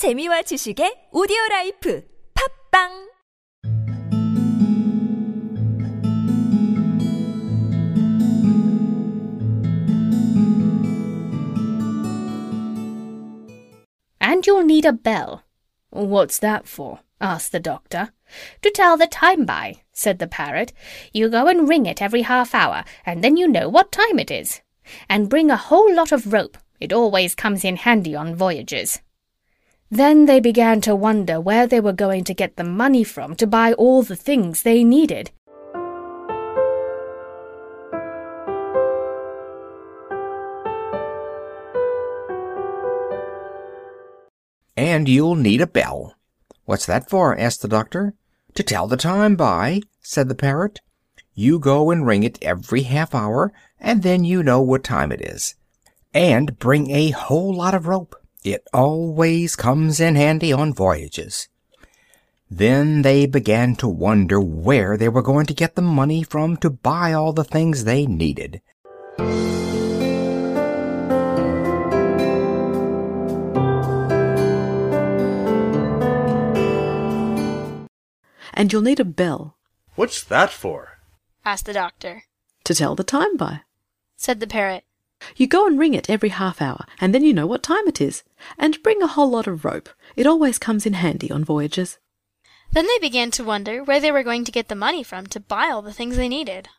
재미와 지식의 오디오라이프 팝빵 And you'll need a bell. What's that for? Asked the doctor. To tell the time by, said the parrot. You go and ring it every half hour, and then you know what time it is. And bring a whole lot of rope. It always comes in handy on voyages. Then they began to wonder where they were going to get the money from to buy all the things they needed. And you'll need a bell. What's that for? Asked the doctor. To tell the time by, said the parrot. You go and ring it every half hour, and then you know what time it is. And bring a whole lot of rope. It always comes in handy on voyages. Then they began to wonder where they were going to get the money from to buy all the things they needed. And you'll need a bell. What's that for? Asked the doctor. To tell the time by, said the parrot. You go and ring it every half hour, and then you know what time it is. And bring a whole lot of rope. It always comes in handy on voyages. Then they began to wonder where they were going to get the money from to buy all the things they needed.